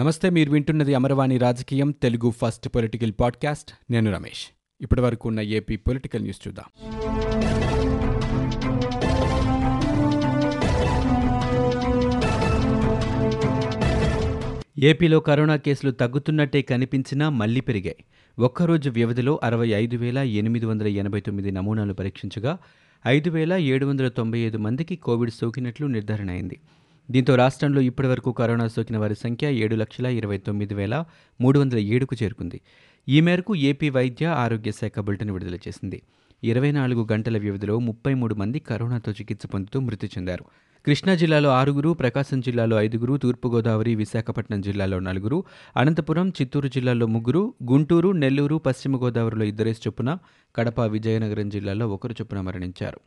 నమస్తే, మీరు వింటున్నది అమరవాణి రాజకీయం, తెలుగు ఫస్ట్ పొలిటికల్ పాడ్కాస్ట్. నేను రమేష్. ఇప్పటి వరకు ఉన్న ఏపీ పొలిటికల్ న్యూస్ చూద్దాం. ఏపీలో కరోనా కేసులు తగ్గుతున్నట్టే కనిపించినా మళ్లీ పెరిగాయి. ఒక్కరోజు వ్యవధిలో 65,889 నమూనాలు పరీక్షించగా 5,795 మందికి కోవిడ్ సోకినట్లు నిర్ధారణ అయింది. దీంతో రాష్ట్రంలో ఇప్పటివరకు కరోనా సోకిన వారి సంఖ్య 7,29,307కు చేరుకుంది. ఈ మేరకు ఏపీ వైద్య ఆరోగ్య శాఖ బులెటిన్ విడుదల చేసింది. 24 గంటల వ్యవధిలో 33 మంది కరోనాతో చికిత్స పొందుతూ మృతి చెందారు. కృష్ణా జిల్లాలో 6, ప్రకాశం జిల్లాలో 5, తూర్పుగోదావరి, విశాఖపట్నం జిల్లాలో 4, అనంతపురం, చిత్తూరు జిల్లాలో 3, గుంటూరు, నెల్లూరు, పశ్చిమ గోదావరిలో 2 చొప్పున, కడప, విజయనగరం జిల్లాలో 1 చొప్పున మరణించారు.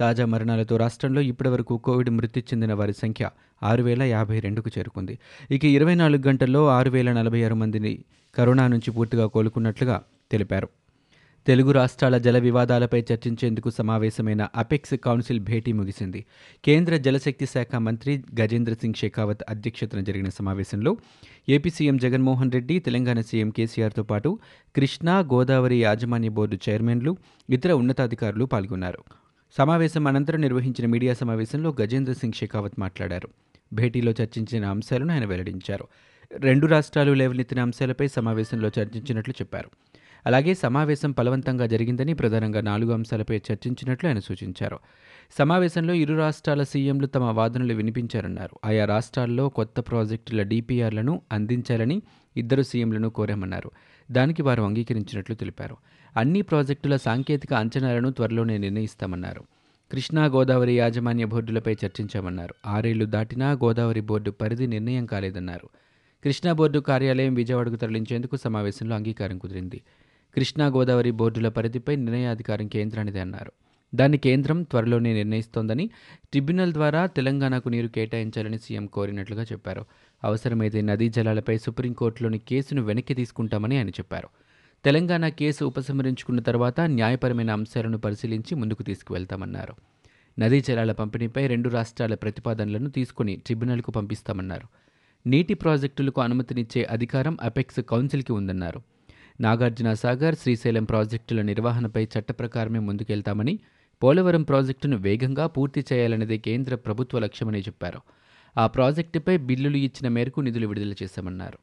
తాజా మరణాలతో రాష్ట్రంలో ఇప్పటివరకు కోవిడ్ మృతి చెందిన వారి సంఖ్య 6,052కు చేరుకుంది. ఇక 24 గంటల్లో 6,046 మందిని కరోనా నుంచి పూర్తిగా కోలుకున్నట్లుగా తెలిపారు. తెలుగు రాష్ట్రాల జల వివాదాలపై చర్చించేందుకు సమావేశమైన అపెక్స్ కౌన్సిల్ భేటీ ముగిసింది. కేంద్ర జలశక్తి శాఖ మంత్రి గజేంద్ర సింగ్ షెకావత్ అధ్యక్షతన జరిగిన సమావేశంలో AP CM Jaganmohan Reddy, Telangana CM కేసీఆర్తో పాటు కృష్ణా, గోదావరి యాజమాన్య బోర్డు చైర్మన్లు, ఇతర ఉన్నతాధికారులు పాల్గొన్నారు. సమావేశం అనంతరం నిర్వహించిన మీడియా సమావేశంలో గజేంద్ర సింగ్ షెకావత్ మాట్లాడారు. భేటీలో చర్చించిన అంశాలను ఆయన వెల్లడించారు. 2 రాష్ట్రాలు లేవనెత్తిన అంశాలపై సమావేశంలో చర్చించినట్లు చెప్పారు. అలాగే సమావేశం ఫలవంతంగా జరిగిందని, ప్రధానంగా 4 అంశాలపై చర్చించినట్లు ఆయన సూచించారు. సమావేశంలో ఇరు రాష్ట్రాల సీఎంలు తమ వాదనలు వినిపించారన్నారు. ఆయా రాష్ట్రాల్లో కొత్త ప్రాజెక్టుల డిపిఆర్లను అందించాలని ఇద్దరు సీఎంలను కోరామన్నారు. దానికి వారు అంగీకరించినట్లు తెలిపారు. అన్ని ప్రాజెక్టుల సాంకేతిక అంచనాలను త్వరలోనే నిర్ణయిస్తామన్నారు. కృష్ణా, గోదావరి యాజమాన్య బోర్డులపై చర్చించామన్నారు. 6 ఏళ్లు దాటినా గోదావరి బోర్డు పరిధి నిర్ణయం కాలేదన్నారు. కృష్ణా బోర్డు కార్యాలయం విజయవాడకు తరలించేందుకు సమావేశంలో అంగీకారం కుదిరింది. కృష్ణా, గోదావరి బోర్డుల పరిధిపై నిర్ణయాధికారం కేంద్రానిదే అన్నారు. దాన్ని కేంద్రం త్వరలోనే నిర్ణయిస్తోందని, ట్రిబ్యునల్ ద్వారా తెలంగాణకు నీరు కేటాయించాలని సీఎం కోరినట్లుగా చెప్పారు. అవసరమైతే నదీ జలాలపై సుప్రీంకోర్టులోని కేసును వెనక్కి తీసుకుంటామని ఆయన చెప్పారు. తెలంగాణ కేసు ఉపసంహరించుకున్న తర్వాత న్యాయపరమైన అంశాలను పరిశీలించి ముందుకు తీసుకువెళ్తామన్నారు. నదీ జలాల పంపిణీపై 2 రాష్ట్రాల ప్రతిపాదనలను తీసుకుని ట్రిబ్యునల్కు పంపిస్తామన్నారు. నీటి ప్రాజెక్టులకు అనుమతినిచ్చే అధికారం అపెక్స్ కౌన్సిల్కి ఉందన్నారు. నాగార్జున సాగర్, శ్రీశైలం ప్రాజెక్టుల నిర్వహణపై చట్ట ప్రకారమే ముందుకెళ్తామని, పోలవరం ప్రాజెక్టును వేగంగా పూర్తి చేయాలనేది కేంద్ర ప్రభుత్వ లక్ష్యమని చెప్పారు. ఆ ప్రాజెక్టుపై బిల్లులు ఇచ్చిన మేరకు నిధులు విడుదల చేశామన్నారు.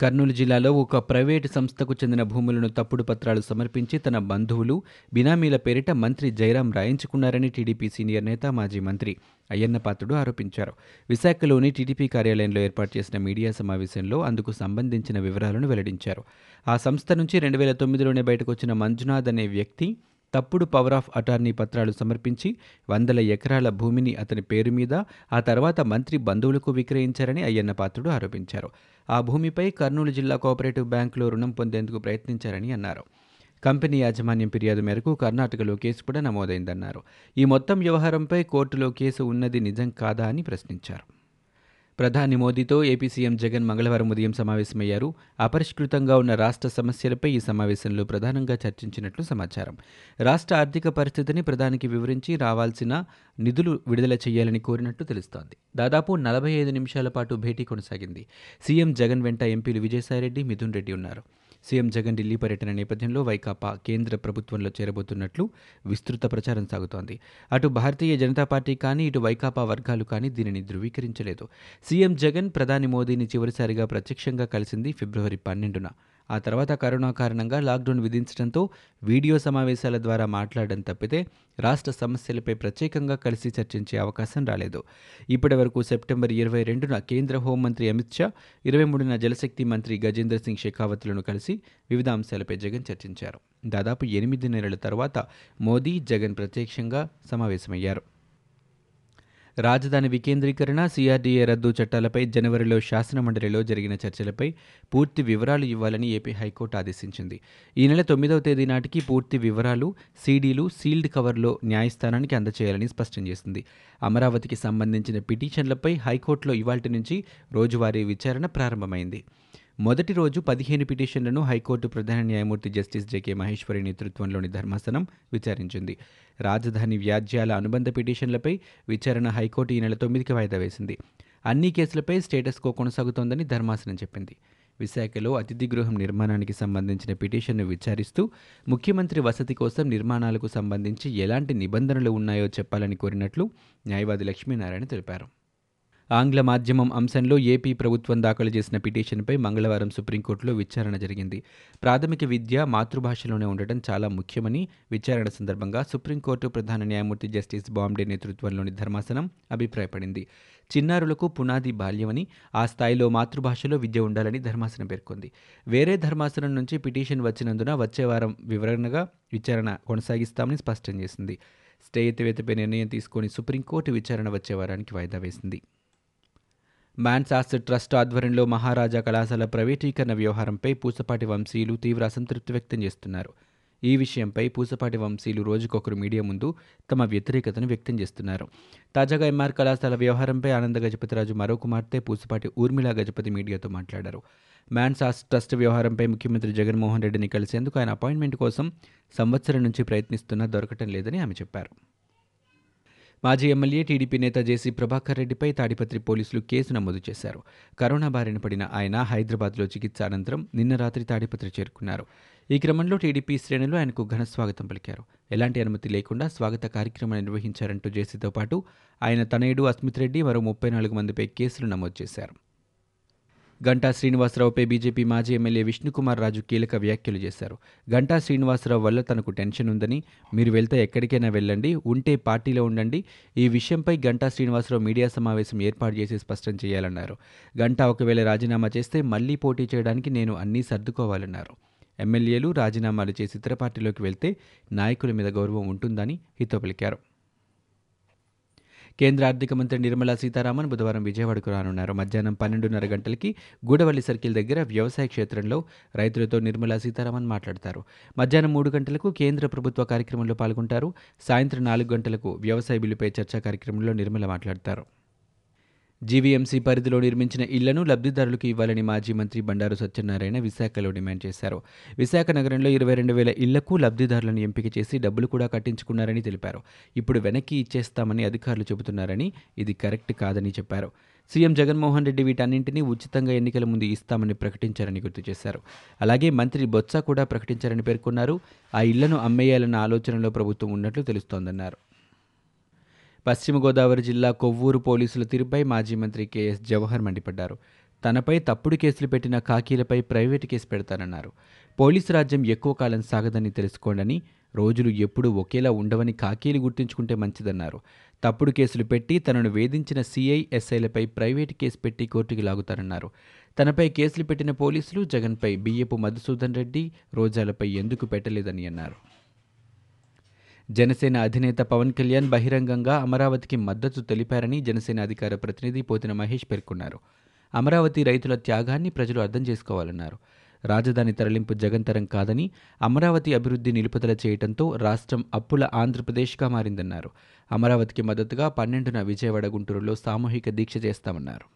కర్నూలు జిల్లాలో ఒక ప్రైవేటు సంస్థకు చెందిన భూములను తప్పుడు పత్రాలు సమర్పించి తన బంధువులు, బినామీల పేరిట మంత్రి జయరాం రాయించుకున్నారని టీడీపీ సీనియర్ నేత, మాజీ మంత్రి అయ్యన్నపాత్రుడు ఆరోపించారు. విశాఖలోని టీడీపీ కార్యాలయంలో ఏర్పాటు చేసిన మీడియా సమావేశంలో అందుకు సంబంధించిన వివరాలను వెల్లడించారు. ఆ సంస్థ నుంచి 2009లోనే బయటకు వచ్చిన మంజునాథ్ అనే వ్యక్తి తప్పుడు పవర్ ఆఫ్ అటార్నీ పత్రాలు సమర్పించి 100 ఎకరాల భూమిని అతని పేరు మీద, ఆ తర్వాత మంత్రి బంధువులకు విక్రయించారని అయ్యన్నపాత్రుడు ఆరోపించారు. ఆ భూమిపై కర్నూలు జిల్లా కోఆపరేటివ్ బ్యాంకులో రుణం పొందేందుకు ప్రయత్నించారని అన్నారు. కంపెనీ యాజమాన్యం ఫిర్యాదు మేరకు కర్ణాటకలో కేసు కూడా నమోదైందన్నారు. ఈ మొత్తం వ్యవహారంపై కోర్టులో కేసు ఉన్నది నిజం కాదా అని ప్రశ్నించారు. ప్రధాని మోదీతో ఏపీ సీఎం జగన్ మంగళవారం ఉదయం సమావేశమయ్యారు. అపరిష్కృతంగా ఉన్న రాష్ట్ర సమస్యలపై ఈ సమావేశంలో ప్రధానంగా చర్చించినట్లు సమాచారం. రాష్ట్ర ఆర్థిక పరిస్థితిని ప్రధానికి వివరించి రావాల్సిన నిధులు విడుదల చేయాలని కోరినట్లు తెలుస్తోంది. దాదాపు 45 నిమిషాల పాటు భేటీ కొనసాగింది. సీఎం జగన్ వెంట ఎంపీలు విజయసాయిరెడ్డి, మిథున్ రెడ్డి ఉన్నారు. సీఎం జగన్ ఢిల్లీ పర్యటన నేపథ్యంలో వైకాపా కేంద్ర ప్రభుత్వంలో చేరబోతున్నట్లు విస్తృత ప్రచారం సాగుతోంది. అటు భారతీయ జనతా పార్టీ కానీ, ఇటు వైకాపా వర్గాలు కానీ దీనిని ధృవీకరించలేదు. సీఎం జగన్ ప్రధాని మోదీని చివరిసారిగా ప్రత్యక్షంగా కలిసింది ఫిబ్రవరి 12న. ఆ తర్వాత కరోనా కారణంగా లాక్డౌన్ విధించడంతో వీడియో సమావేశాల ద్వారా మాట్లాడడం తప్పితే రాష్ట్ర సమస్యలపై ప్రత్యేకంగా కలిసి చర్చించే అవకాశం రాలేదు. ఇప్పటి వరకు సెప్టెంబర్ 22న కేంద్ర హోంమంత్రి అమిత్ షా, 23న జలశక్తి మంత్రి గజేంద్ర సింగ్ షెకావత్లను కలిసి వివిధ అంశాలపై జగన్ చర్చించారు. దాదాపు 8 నెలల తర్వాత మోదీ, జగన్ ప్రత్యక్షంగా సమావేశమయ్యారు. రాజధాని వికేంద్రీకరణ, సిఆర్డీఏ రద్దు చట్టాలపై జనవరిలో శాసనమండలిలో జరిగిన చర్చలపై పూర్తి వివరాలు ఇవ్వాలని ఏపీ హైకోర్టు ఆదేశించింది. ఈ నెల 9వ తేదీ నాటికి పూర్తి వివరాలు సీడీలు సీల్డ్ కవర్లో న్యాయస్థానానికి అందజేయాలని స్పష్టం చేసింది. అమరావతికి సంబంధించిన పిటిషన్లపై హైకోర్టులో ఇవాల్టి నుంచి రోజువారీ విచారణ ప్రారంభమైంది. మొదటి రోజు 15 పిటిషన్లను హైకోర్టు ప్రధాన న్యాయమూర్తి జస్టిస్ జెకే మహేశ్వరి నేతృత్వంలోని ధర్మాసనం విచారించింది. రాజధాని వ్యాజ్యాల అనుబంధ పిటిషన్లపై విచారణ హైకోర్టు ఈ నెల 9కి వాయిదా వేసింది. అన్ని కేసులపై స్టేటస్ కో కొనసాగుతోందని ధర్మాసనం చెప్పింది. విశాఖలో అతిథి గృహం నిర్మాణానికి సంబంధించిన పిటిషన్ను విచారిస్తూ ముఖ్యమంత్రి వసతి కోసం నిర్మాణాలకు సంబంధించి ఎలాంటి నిబంధనలు ఉన్నాయో చెప్పాలని కోరినట్లు న్యాయవాది లక్ష్మీనారాయణ తెలిపారు. ఆంగ్ల మాధ్యమం అంశంలో ఏపీ ప్రభుత్వం దాఖలు చేసిన పిటిషన్పై మంగళవారం సుప్రీంకోర్టులో విచారణ జరిగింది. ప్రాథమిక విద్య మాతృభాషలోనే ఉండటం చాలా ముఖ్యమని విచారణ సందర్భంగా సుప్రీంకోర్టు ప్రధాన న్యాయమూర్తి జస్టిస్ బాంబే నేతృత్వంలోని ధర్మాసనం అభిప్రాయపడింది. చిన్నారులకు పునాది బాల్యమని, ఆ స్థాయిలో మాతృభాషలో విద్య ఉండాలని ధర్మాసనం పేర్కొంది. వేరే ధర్మాసనం నుంచి పిటిషన్ వచ్చినందున వచ్చే వారం వివరణగా విచారణ కొనసాగిస్తామని స్పష్టం చేసింది. స్టే ఎత్తివేతపై నిర్ణయం తీసుకొని సుప్రీంకోర్టు విచారణ వచ్చే వారానికి వాయిదా వేసింది. మ్యాన్స్ ఆస్తి ట్రస్ట్ ఆధ్వర్యంలో మహారాజా కళాశాల ప్రైవేటీకరణ వ్యవహారంపై పూసపాటి వంశీయులు తీవ్ర అసంతృప్తి వ్యక్తం చేస్తున్నారు. ఈ విషయంపై పూసపాటి వంశీయులు రోజుకొకరు మీడియా ముందు తమ వ్యతిరేకతను వ్యక్తం చేస్తున్నారు. తాజాగా ఎంఆర్ కళాశాల వ్యవహారంపై ఆనంద గజపతిరాజు మరో కుమార్తె పూసపాటి ఊర్మిళ గజపతి మీడియాతో మాట్లాడారు. మ్యాన్స్ ఆస్తి ట్రస్ట్ వ్యవహారంపై ముఖ్యమంత్రి జగన్మోహన్ రెడ్డిని కలిసేందుకు ఆయన అపాయింట్మెంట్ కోసం సంవత్సరం నుంచి ప్రయత్నిస్తున్నా దొరకటం లేదని ఆమె చెప్పారు. మాజీ ఎమ్మెల్యే టీడీపీ నేత జేసీ ప్రభాకర్ రెడ్డిపై తాడిపత్రి పోలీసులు కేసు నమోదు చేశారు. కరోనా బారిన పడిన ఆయన హైదరాబాద్లో చికిత్స అనంతరం నిన్న రాత్రి తాడిపత్రి చేరుకున్నారు. ఈ క్రమంలో టీడీపీ శ్రేణులు ఆయనకు ఘన స్వాగతం పలికారు. ఎలాంటి అనుమతి లేకుండా స్వాగత కార్యక్రమాన్ని నిర్వహించారంటూ జేసీతో పాటు ఆయన తనయుడు అస్మిత్రరెడ్డి మరో 34 మందిపై కేసులు నమోదు చేశారు. గంటా శ్రీనివాసరావుపై బీజేపీ మాజీ ఎమ్మెల్యే విష్ణుకుమార్ రాజు కీలక వ్యాఖ్యలు చేశారు. గంటా శ్రీనివాసరావు వల్ల తనకు టెన్షన్ ఉందని, మీరు వెళ్తే ఎక్కడికైనా వెళ్ళండి, ఉంటే పార్టీలో ఉండండి, ఈ విషయంపై గంటా శ్రీనివాసరావు మీడియా సమావేశం ఏర్పాటు చేసి స్పష్టం చేయాలన్నారు. గంటా ఒకవేళ రాజీనామా చేస్తే మళ్లీ పోటీ చేయడానికి నేను అన్నీ సర్దుకోవాలన్నారు. ఎమ్మెల్యేలు రాజీనామాలు చేసి ఇతర పార్టీలోకి వెళ్తే నాయకుల మీద గౌరవం ఉంటుందని హితో పలికారు. కేంద్ర ఆర్థిక మంత్రి నిర్మలా సీతారామన్ బుధవారం విజయవాడకు రానున్నారు. మధ్యాహ్నం 12:30 గంటలకి గూడవల్లి సర్కిల్ దగ్గర వ్యవసాయ క్షేత్రంలో రైతులతో నిర్మలా సీతారామన్ మాట్లాడతారు. మధ్యాహ్నం 3 గంటలకు కేంద్ర ప్రభుత్వ కార్యక్రమంలో పాల్గొంటారు. సాయంత్రం 4 గంటలకు వ్యవసాయ బిల్లుపై చర్చా కార్యక్రమంలో నిర్మల మాట్లాడతారు. జీవీఎంసీ పరిధిలో నిర్మించిన ఇళ్లను లబ్ధిదారులకు ఇవ్వాలని మాజీ మంత్రి బండారు సత్యనారాయణ విశాఖలో డిమాండ్ చేశారు. విశాఖ నగరంలో 22,000 ఇళ్లకు లబ్ధిదారులను ఎంపిక చేసి డబ్బులు కూడా కట్టించుకున్నారని తెలిపారు. ఇప్పుడు వెనక్కి ఇచ్చేస్తామని అధికారులు చెబుతున్నారని, ఇది కరెక్ట్ కాదని చెప్పారు. సీఎం జగన్మోహన్ రెడ్డి వీటన్నింటినీ ఉచితంగా ఎన్నికల ముందు ఇస్తామని ప్రకటించారని గుర్తు చేశారు. అలాగే మంత్రి బొత్స కూడా ప్రకటించారని పేర్కొన్నారు. ఆ ఇళ్లను అమ్మేయాలన్న ఆలోచనలో ప్రభుత్వం ఉన్నట్లు తెలుస్తోందన్నారు. పశ్చిమ గోదావరి జిల్లా కొవ్వూరు పోలీసుల తీరుపై మాజీ మంత్రి కేఎస్ జవహర్ మండిపడ్డారు. తనపై తప్పుడు కేసులు పెట్టిన కాకీలపై ప్రైవేటు కేసు పెడతానన్నారు. పోలీసు రాజ్యం ఎక్కువ కాలం సాగదని తెలుసుకోండి, రోజులు ఎప్పుడూ ఒకేలా ఉండవని కాకీలు గుర్తుంచుకుంటే మంచిదన్నారు. తప్పుడు కేసులు పెట్టి తనను వేధించిన సీఐ, ఎస్ఐలపై ప్రైవేటు కేసు పెట్టి కోర్టుకి లాగుతారన్నారు. తనపై కేసులు పెట్టిన పోలీసులు జగన్పై, బి.ఎప్పు మధుసూధన్ రెడ్డి, రోజాలపై ఎందుకు పెట్టలేదని అన్నారు. జనసేన అధినేత పవన్ కళ్యాణ్ బహిరంగంగా అమరావతికి మద్దతు తెలిపారని జనసేన అధికార ప్రతినిధి పొతన మహేష్ పేర్కొన్నారు. అమరావతి రైతుల త్యాగాన్ని ప్రజలు అర్థం చేసుకోవాలన్నారు. రాజధాని తరలింపు జగంతరం కాదని, అమరావతి అభివృద్ధి నిలుపుదల చేయడంతో రాష్ట్రం అప్పుల ఆంధ్రప్రదేశ్గా మారిందన్నారు. అమరావతికి మద్దతుగా 12న విజయవాడ, గుంటూరులో సామూహిక దీక్ష చేస్తామన్నారు.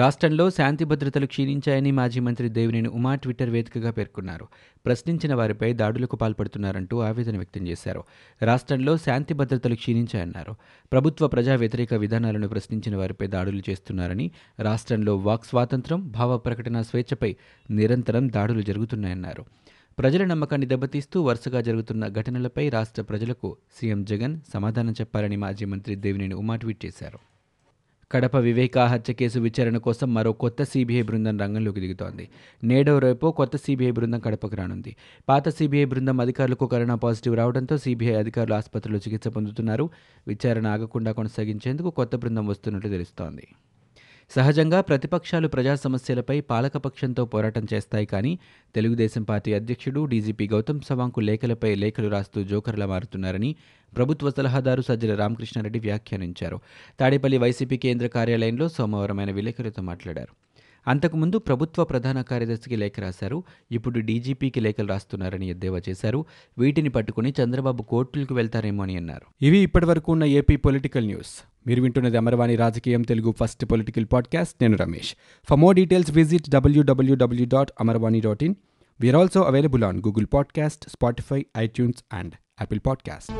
రాష్ట్రంలో శాంతి భద్రతలు క్షీణించాయని మాజీ మంత్రి దేవినేని ఉమా ట్విట్టర్ వేదికగా పేర్కొన్నారు. ప్రశ్నించిన వారిపై దాడులకు పాల్పడుతున్నారంటూ ఆవేదన వ్యక్తం చేశారు. రాష్ట్రంలో శాంతి భద్రతలు క్షీణించాయన్నారు. ప్రభుత్వ ప్రజా వ్యతిరేక విధానాలను ప్రశ్నించిన వారిపై దాడులు చేస్తున్నారని, రాష్ట్రంలో వాక్ స్వాతంత్రం, భావ ప్రకటన స్వేచ్ఛపై నిరంతరం దాడులు జరుగుతున్నాయన్నారు. ప్రజల నమ్మకాన్ని దెబ్బతీస్తూ వరుసగా జరుగుతున్న ఘటనలపై రాష్ట్ర ప్రజలకు సీఎం జగన్ సమాధానం చెప్పాలని మాజీ మంత్రి దేవినేని ఉమా ట్వీట్ చేశారు. కడప వివేకా హత్య కేసు విచారణ కోసం మరో కొత్త సీబీఐ బృందం రంగంలోకి దిగుతోంది. నేడో రేపో కొత్త సీబీఐ బృందం కడపకు రానుంది. పాత సీబీఐ బృందం అధికారులకు కరోనా పాజిటివ్ రావడంతో సీబీఐ అధికారులు ఆసుపత్రిలో చికిత్స పొందుతున్నారు. విచారణ ఆగకుండా కొనసాగించేందుకు కొత్త బృందం వస్తున్నట్లు తెలుస్తోంది. సహజంగా ప్రతిపక్షాలు ప్రజా సమస్యలపై పాలకపక్షంతో పోరాటం చేస్తాయి. కానీ తెలుగుదేశం పార్టీ అధ్యక్షుడు డీజీపీ గౌతమ్ సవాంకు లేఖలపై లేఖలు రాస్తూ జోకర్లా మారుతున్నారని ప్రభుత్వ సలహాదారు సజ్జల రామకృష్ణారెడ్డి వ్యాఖ్యానించారు. తాడేపల్లి వైసీపీ కేంద్ర కార్యాలయంలో సోమవారం ఆయన విలేకరులతో మాట్లాడారు. అంతకుముందు ప్రభుత్వ ప్రధాన కార్యదర్శికి లేఖ రాశారు, ఇప్పుడు డీజీపీకి లేఖలు రాస్తున్నారని ఎద్దేవా చేశారు. వీటిని పట్టుకుని చంద్రబాబు కోర్టులకు వెళ్తారేమో అని అన్నారు. ఇవి ఇప్పటివరకు ఉన్న ఏపీ పొలిటికల్ న్యూస్. మీరు వింటున్నది అమరవాణి రాజకీయం తెలుగు ఫస్ట్ పొలిటికల్ పాడ్కాస్ట్. నేను Ramesh. For more details visit www.amarvani.in. We are also available on Google Podcast, Spotify, iTunes and Apple Podcast.